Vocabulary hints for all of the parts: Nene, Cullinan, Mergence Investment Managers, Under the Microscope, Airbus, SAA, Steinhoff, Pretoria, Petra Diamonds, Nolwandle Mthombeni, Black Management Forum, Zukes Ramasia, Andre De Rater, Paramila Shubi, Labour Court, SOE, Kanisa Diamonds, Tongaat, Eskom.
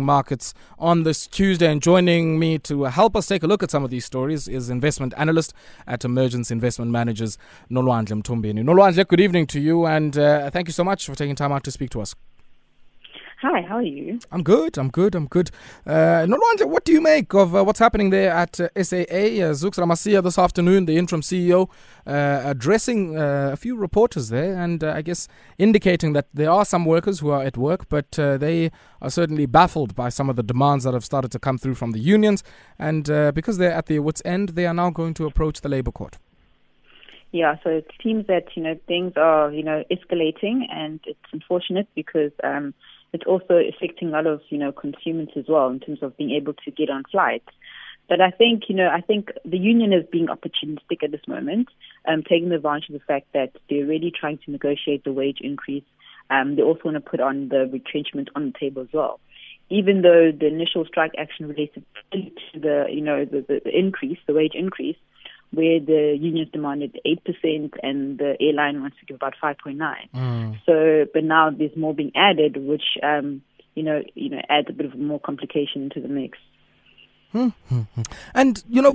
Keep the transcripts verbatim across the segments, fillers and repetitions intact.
Markets on this Tuesday, and joining me to help us take a look at some of these stories is investment analyst at Mergence Investment Managers, Nolwandle Mthombeni. Nolwandle, good evening to you, and uh, thank you so much for taking time out to speak to us. Hi, how are you? I'm good, I'm good, I'm good. Uh, Nolwandle, what do you make of uh, what's happening there at uh, S A A? Uh, Zukes Ramasia this afternoon, the interim C E O, uh, addressing uh, a few reporters there, and uh, I guess indicating that there are some workers who are at work, but uh, they are certainly baffled by some of the demands that have started to come through from the unions, and uh, because they're at their wits' end, they are now going to approach the Labour Court. Yeah, so it seems that, you know, things are, you know, escalating, and it's unfortunate because... Um, It's also affecting a lot of, you know, consumers as well in terms of being able to get on flights. But I think, you know, I think the union is being opportunistic at this moment, um, taking advantage of the fact that they're really trying to negotiate the wage increase. Um, they also want to put on the retrenchment on the table as well. Even though the initial strike action related to the, you know, the, the, the increase, the wage increase, where the unions demanded eight percent and the airline wants to give about five point nine. Mm. So, but now there's more being added, which, um, you know, you know, adds a bit of more complication to the mix. Mm-hmm. And, you know,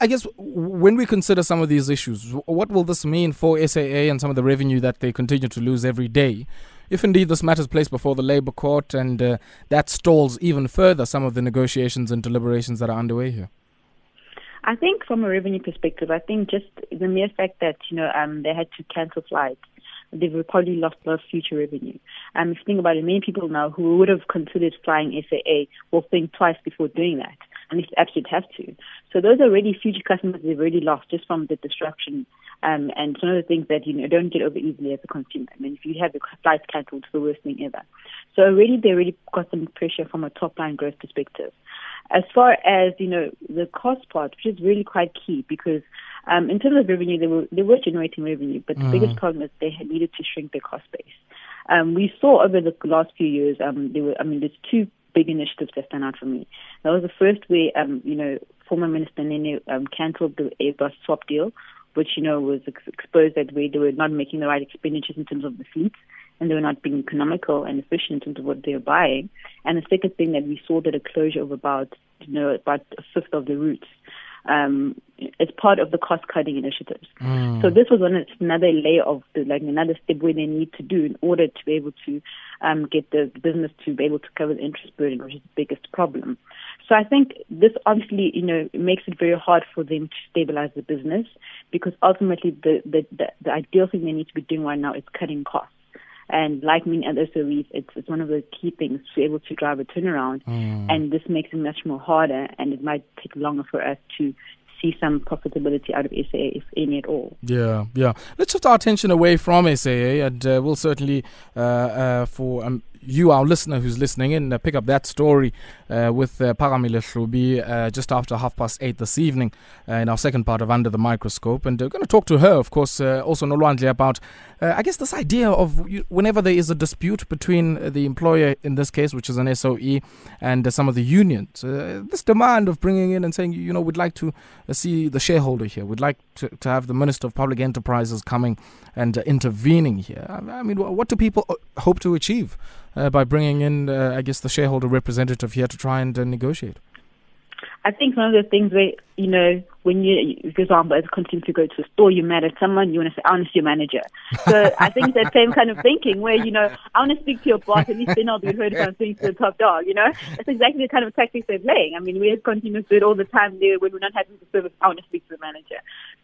I guess when we consider some of these issues, what will this mean for S A A and some of the revenue that they continue to lose every day? If indeed this matter is placed before the Labour Court and uh, that stalls even further some of the negotiations and deliberations that are underway here. I think from a revenue perspective, I think just the mere fact that, you know, um, they had to cancel flights, they've probably lost a lot of future revenue. Um, if you think about it, many people now who would have considered flying S A A will think twice before doing that, and if they absolutely have to. So those are already future customers they've already lost just from the disruption. Um, and it's one of the things that, you know, don't get over easily as a consumer. I mean, if you have your flights cancelled, it's the worst thing ever. So already they already got some pressure from a top-line growth perspective. As far as, you know, the cost part, which is really quite key because um, in terms of revenue, they were, they were generating revenue, but mm. the biggest problem is they had needed to shrink their cost base. Um, we saw over the last few years, um, there were, I mean, there's two big initiatives that stand out for me. That was the first where, um, you know, former Minister Nene um, cancelled the Airbus swap deal, which, you know, was ex- exposed that way they were not making the right expenditures in terms of the fleet, and they were not being economical and efficient in terms of what they were buying. And the second thing that we saw, that a closure of about, you know, about a fifth of the routes um, as part of the cost-cutting initiatives. Mm. So this was one, another layer of, the, like, another step where they need to do in order to be able to um, get the business to be able to cover the interest burden, which is the biggest problem. So I think this obviously, you know, makes it very hard for them to stabilize the business because ultimately the, the, the, the ideal thing they need to be doing right now is cutting costs. And like many other S O Es, it's, it's one of the key things to be able to drive a turnaround. Mm. And this makes it much more harder, and it might take longer for us to see some profitability out of S A A, if any at all. Yeah, yeah. Let's shift our attention away from S A A, and uh, we'll certainly, uh, uh, for um, you, our listener who's listening in, uh, pick up that story uh, with uh, Paramila Shubi uh, just after half past eight this evening uh, in our second part of Under the Microscope. And we're going to talk to her, of course, uh, also Nolwandle, about, uh, I guess, this idea of whenever there is a dispute between the employer, in this case, which is an S O E, and uh, some of the unions, uh, this demand of bringing in and saying, you know, we'd like to uh, see the shareholder here. We'd like to, to have the Minister of Public Enterprises coming and uh, intervening here. I mean, what do people hope to achieve? Uh, by bringing in, uh, I guess, the shareholder representative here to try and uh, negotiate? I think one of the things where, you know, when you, for example, as a consumer, you go to a store, you're mad at someone, you want to say, I want to see your manager. So I think that same kind of thinking where, you know, I want to speak to your boss, at least then I'll be heard if I'm speaking to the top dog, you know? That's exactly the kind of tactics they're playing. I mean, we as consumers do it all the time there when we're not happy with the service, I want to speak to the manager.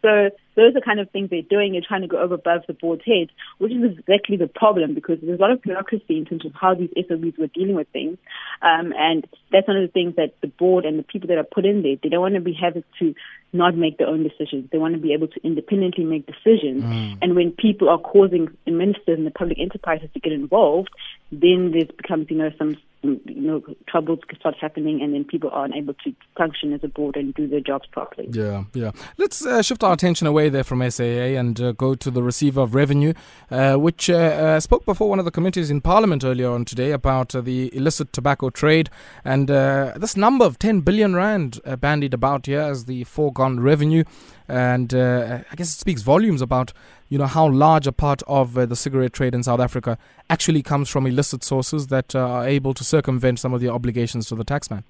So those are the kind of things they're doing. They're trying to go over above the board's head, which is exactly the problem because there's a lot of bureaucracy in terms of how these S O Es were dealing with things. Um, and that's one of the things that the board and the people that are put in there, they don't want to be having to not make their own decisions. They want to be able to independently make decisions. Mm. And when people are causing the ministers and the public enterprises to get involved, then there's becomes, you know, some, you know, troubles start happening, and then people are unable to function as a board and do their jobs properly. Yeah, yeah. Let's uh, shift our attention away there from S A A and uh, go to the receiver of revenue, uh, which uh, uh, spoke before one of the committees in Parliament earlier on today about uh, the illicit tobacco trade and uh, this number of ten billion rand uh, bandied about here as the foregone revenue. and uh, I guess it speaks volumes about, you know, how large a part of uh, the cigarette trade in South Africa actually comes from illicit sources that uh, are able to circumvent some of their obligations to the taxman.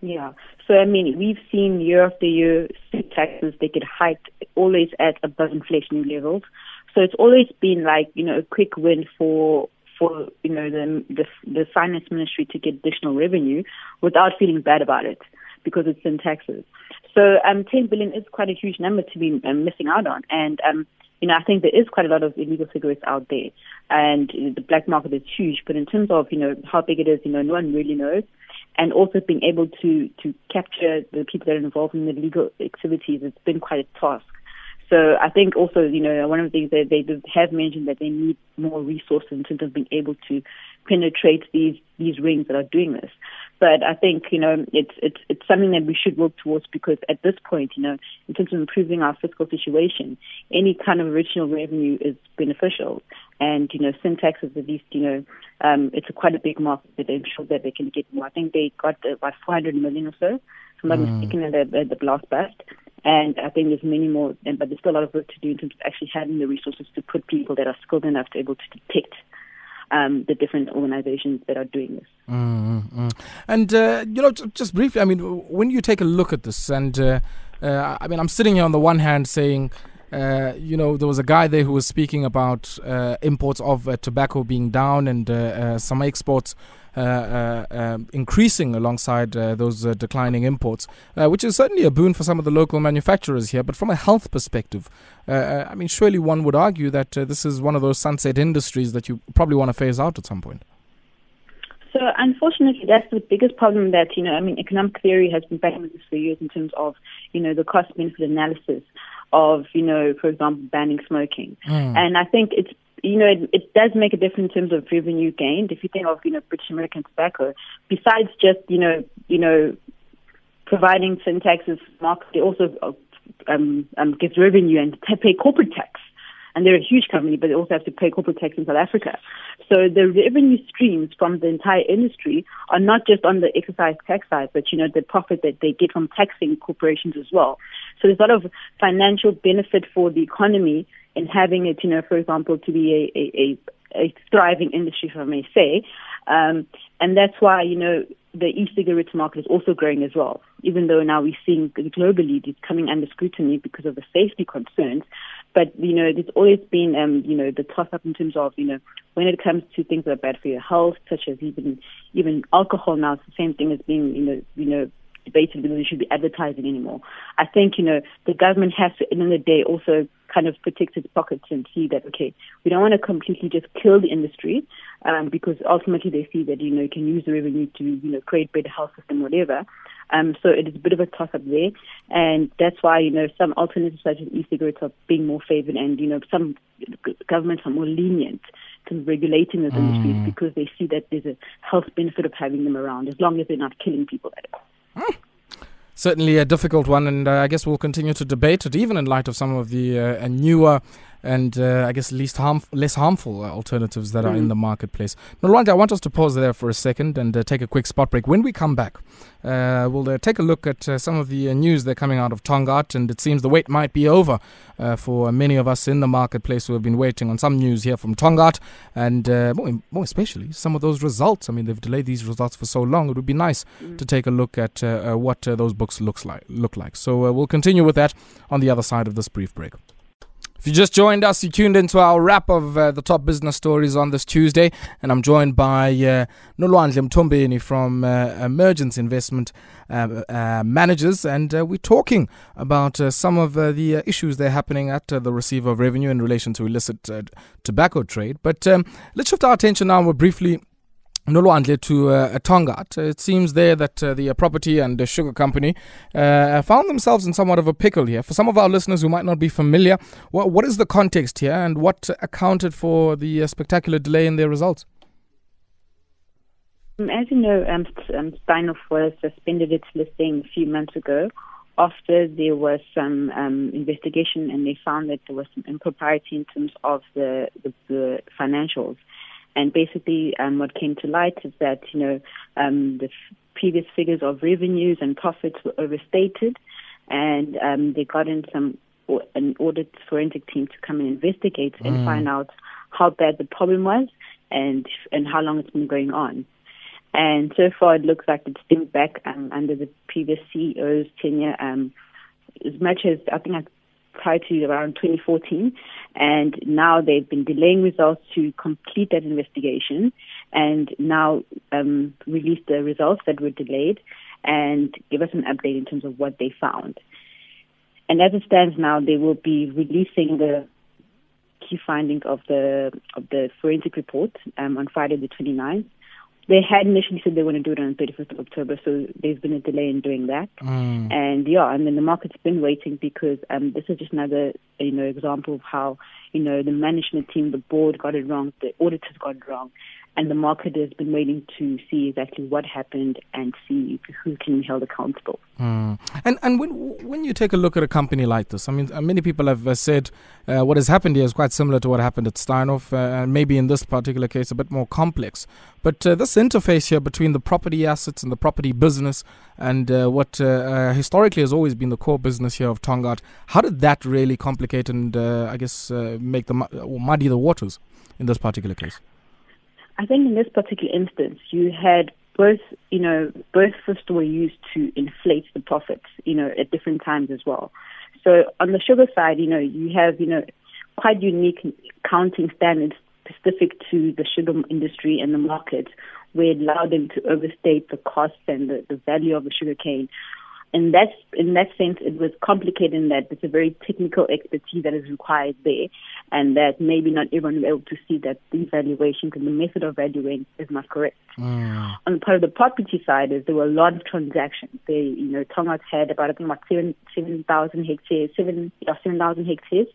Yeah, so I mean, we've seen year after year taxes, they get hiked always at above inflationary levels. So it's always been like, you know, a quick win for for you know the the, the finance ministry to get additional revenue without feeling bad about it, because it's in taxes. So um, ten billion is quite a huge number to be um, missing out on, and um, you know, I think there is quite a lot of illegal cigarettes out there, and you know, the black market is huge. But in terms of, you know, how big it is, you know, no one really knows. And also being able to, to capture the people that are involved in the legal activities, it's been quite a task. So I think also, you know, one of the things that they have mentioned, that they need more resources in terms of being able to penetrate these, these rings that are doing this. But I think, you know, it's, it's, it's something that we should work towards, because at this point, you know, in terms of improving our fiscal situation, any kind of original revenue is beneficial. And, you know, sin taxes, at least, you know, um, it's a quite a big market that they're sure that they can get more. I think they got about four hundred million or so, if I'm not mm. mistaken, at the, the last bust. And I think there's many more, and, but there's still a lot of work to do in terms of actually having the resources to put people that are skilled enough to be able to detect um, the different organizations that are doing this. Mm-hmm. And, uh, you know, just briefly, I mean, when you take a look at this, and uh, uh, I mean, I'm sitting here on the one hand saying, Uh, you know, there was a guy there who was speaking about uh, imports of uh, tobacco being down, and uh, uh, some exports uh, uh, uh, increasing alongside uh, those uh, declining imports, uh, which is certainly a boon for some of the local manufacturers here. But from a health perspective, uh, I mean, surely one would argue that uh, this is one of those sunset industries that you probably want to phase out at some point. So unfortunately, that's the biggest problem that, you know, I mean, economic theory has been battling this for years in terms of, you know, the cost-benefit analysis of, you know, for example, banning smoking. Mm. And I think it's, you know, it, it does make a difference in terms of revenue gained. If you think of, you know, British American Tobacco, besides just, you know, you know, providing sin taxes market, they also um, um, gives revenue and pay corporate tax. And they're a huge company, but they also have to pay corporate tax in South Africa. So the revenue streams from the entire industry are not just on the excise tax side, but, you know, the profit that they get from taxing corporations as well. So there's a lot of financial benefit for the economy in having it, you know, for example, to be a, a, a, a thriving industry, if I may say. Um, and that's why, you know, the e-cigarettes market is also growing as well, even though now we're seeing globally it's coming under scrutiny because of the safety concerns. But, you know, there's always been, um, you know, the toss-up in terms of, you know, when it comes to things that are bad for your health, such as even even alcohol now, it's the same thing as being, you know, you know, debated whether we should be advertising anymore. I think, you know, the government has to, at the end of the day, also kind of protect its pockets and see that, okay, we don't want to completely just kill the industry, um, because ultimately they see that, you know, you can use the revenue to, you know, create better health system, whatever. Um, so it is a bit of a toss-up there. And that's why, you know, some alternatives such as e-cigarettes are being more favored, and, you know, some governments are more lenient in regulating those mm. industries because they see that there's a health benefit of having them around, as long as they're not killing people at all. Mm. Certainly a difficult one, and uh, I guess we'll continue to debate it, even in light of some of the uh, newer and uh, I guess least harm, less harmful uh, alternatives that mm. are in the marketplace. Nolwandle, I want us to pause there for a second and uh, take a quick spot break. When we come back, uh, we'll uh, take a look at uh, some of the uh, news that are coming out of Tongaat, and it seems the wait might be over uh, for many of us in the marketplace who have been waiting on some news here from Tongaat, and uh, more, more especially some of those results. I mean, they've delayed these results for so long. It would be nice mm. to take a look at uh, uh, what uh, those books Looks like look like. So uh, we'll continue with that on the other side of this brief break. If you just joined us, you tuned into our wrap of uh, the top business stories on this Tuesday, and I'm joined by uh, Nolwandle Mthombeni from uh, Mergence Investment uh, uh, Managers, and uh, we're talking about uh, some of uh, the uh, issues that are happening at uh, the Receiver of Revenue in relation to illicit uh, tobacco trade. But um, let's shift our attention now more briefly, Nolwandle, to uh, Tongaat. It seems there that uh, the uh, property and uh, sugar company uh, found themselves in somewhat of a pickle here. For some of our listeners who might not be familiar, what, what is the context here, and what accounted for the uh, spectacular delay in their results? As you know, um, um, Steinhoff was suspended its listing a few months ago after there was some um, investigation, and they found that there was some impropriety in terms of the, the, the financials. And basically, um, what came to light is that, you know, um, the f- previous figures of revenues and profits were overstated, and um, they got in some an audit forensic team to come and investigate mm. and find out how bad the problem was and and how long it's been going on. And so far, it looks like it's been back um, under the previous C E O's tenure um, as much as I think I prior to around twenty fourteen, and now they've been delaying results to complete that investigation, and now um, release the results that were delayed and give us an update in terms of what they found. And as it stands now, they will be releasing the key findings of the of the forensic report um, on Friday the twenty-ninth. They had initially said they want to do it on the thirty-first of October, so there's been a delay in doing that. Mm. And, yeah, and then the market's been waiting because um, this is just another, you know, example of how, you know, the management team, the board got it wrong, the auditors got it wrong, and the market has been waiting to see exactly what happened and see who can be held accountable. Mm. And and when when you take a look at a company like this, I mean, many people have said uh, what has happened here is quite similar to what happened at Steinhoff, uh, and maybe in this particular case a bit more complex. But uh, this interface here between the property assets and the property business and uh, what uh, uh, historically has always been the core business here of Tongaat, how did that really complicate and uh, I guess uh, make the or muddy the waters in this particular case? I think in this particular instance, you had both, you know, both first were used to inflate the profits, you know, at different times as well. So on the sugar side, you know, you have, you know, quite unique accounting standards specific to the sugar industry and the market, where it allowed them to overstate the costs and the, the value of the sugar cane. And that's, in that sense, it was complicated in that it's a very technical expertise that is required there, and that maybe not everyone will be able to see that the valuation, because the method of valuing is not correct. Mm. On the part of the property side, is there were a lot of transactions. They, you know, Tongaat had about, I think, about seven seven thousand hectares, seven yeah, seven thousand hectares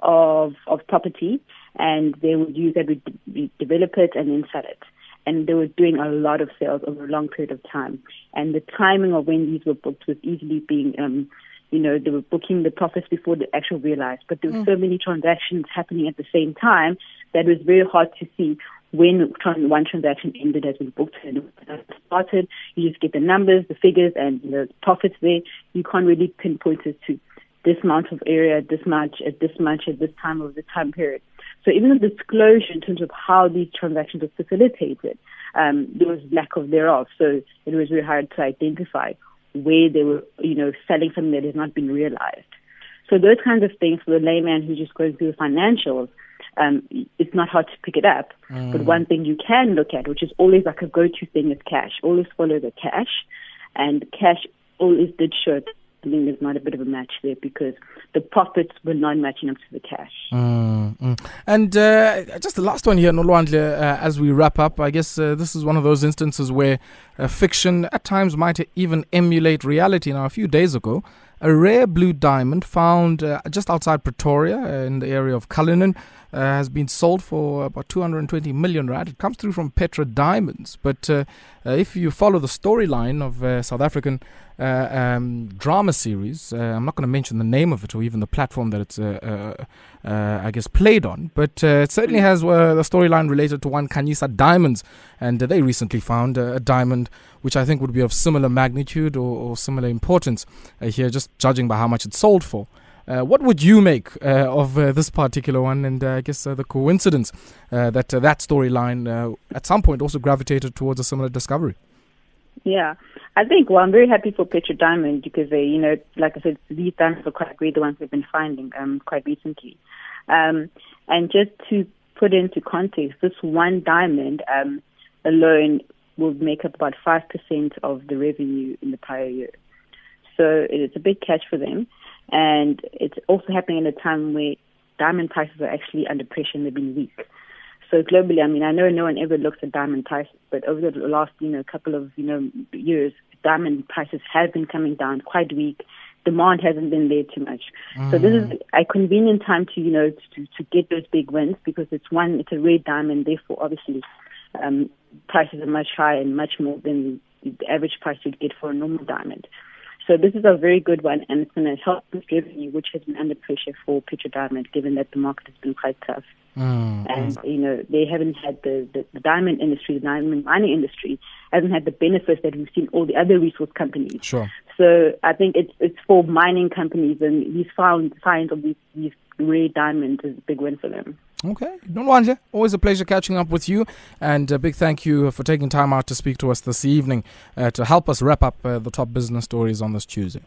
of of property, and they would use that, we, we develop it and then sell it. And they were doing a lot of sales over a long period of time. And the timing of when these were booked was easily being, um, you know, they were booking the profits before the actual realized. But there were mm. so many transactions happening at the same time that it was very hard to see when one transaction ended as we booked and started. You just get the numbers, the figures, and the profits there. You can't really pinpoint it to this amount of area, this much, at this much, at this time of the time period. So even the disclosure in terms of how these transactions were facilitated, um, there was lack of thereof. So it was very hard to identify where they were, you know, selling something that has not been realized. So those kinds of things for the layman who's just going through the financials, um, it's not hard to pick it up. Mm. But one thing you can look at, which is always like a go-to thing, is cash. Always follow the cash, and cash always did show. I think there's not a bit of a match there because the profits were not matching up to the cash. Mm, mm. And uh, just the last one here, Nolwandle, uh, as we wrap up, I guess uh, this is one of those instances where uh, fiction at times might even emulate reality. Now, a few days ago, a rare blue diamond found uh, just outside Pretoria uh, in the area of Cullinan uh, has been sold for about two hundred twenty million rand. It comes through from Petra Diamonds. But uh, uh, if you follow the storyline of uh, South African uh, um, drama series, uh, I'm not going to mention the name of it or even the platform that it's, uh, uh, uh, I guess, played on. But uh, it certainly has uh, the storyline related to one Kanisa Diamonds. And uh, they recently found uh, a diamond which I think would be of similar magnitude or, or similar importance uh, here, just judging by how much it sold for. Uh, what would you make uh, of uh, this particular one? And uh, I guess uh, the coincidence uh, that uh, that storyline uh, at some point also gravitated towards a similar discovery. Yeah, I think, well, I'm very happy for Petra Diamond because they, you know, like I said, these diamonds are quite great, the ones we've been finding um, quite recently. Um, and just to put into context, this one diamond um, alone will make up about five percent of the revenue in the prior year. So it's a big catch for them. And it's also happening at a time where diamond prices are actually under pressure and they've been weak. So globally, I mean, I know no one ever looks at diamond prices, but over the last, you know, couple of, you know, years, diamond prices have been coming down quite weak. Demand hasn't been there too much. Mm. So this is a convenient time to, you know, to, to get those big wins because it's one, it's a rare diamond, therefore, obviously, um, prices are much higher and much more than the average price you'd get for a normal diamond. So this is a very good one, and it's going to help with revenue, which has been under pressure for Petra Diamonds, given that the market has been quite tough. Mm, and, mm. you know, they haven't had the, the, the diamond industry, the diamond mining industry, hasn't had the benefits that we've seen all the other resource companies. Sure. So I think it's it's for mining companies, and these found signs of these, these rare diamonds is a big win for them. Okay. Nolwandle, always a pleasure catching up with you, and a big thank you for taking time out to speak to us this evening uh, to help us wrap up uh, the top business stories on this Tuesday.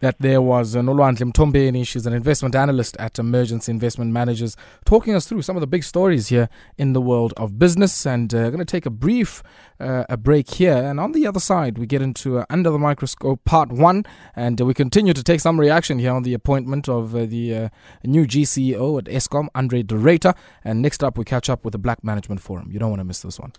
That there was uh, Nolwandle Mthombeni. She's an investment analyst at Mergence Investment Managers, talking us through some of the big stories here in the world of business. And uh, going to take a brief uh, a break here, and on the other side we get into uh, Under the Microscope Part One, and uh, we continue to take some reaction here on the appointment of uh, the uh, new G C E O at Eskom, Andre De Rater. And next up we catch up with the Black Management Forum. You don't want to miss this one.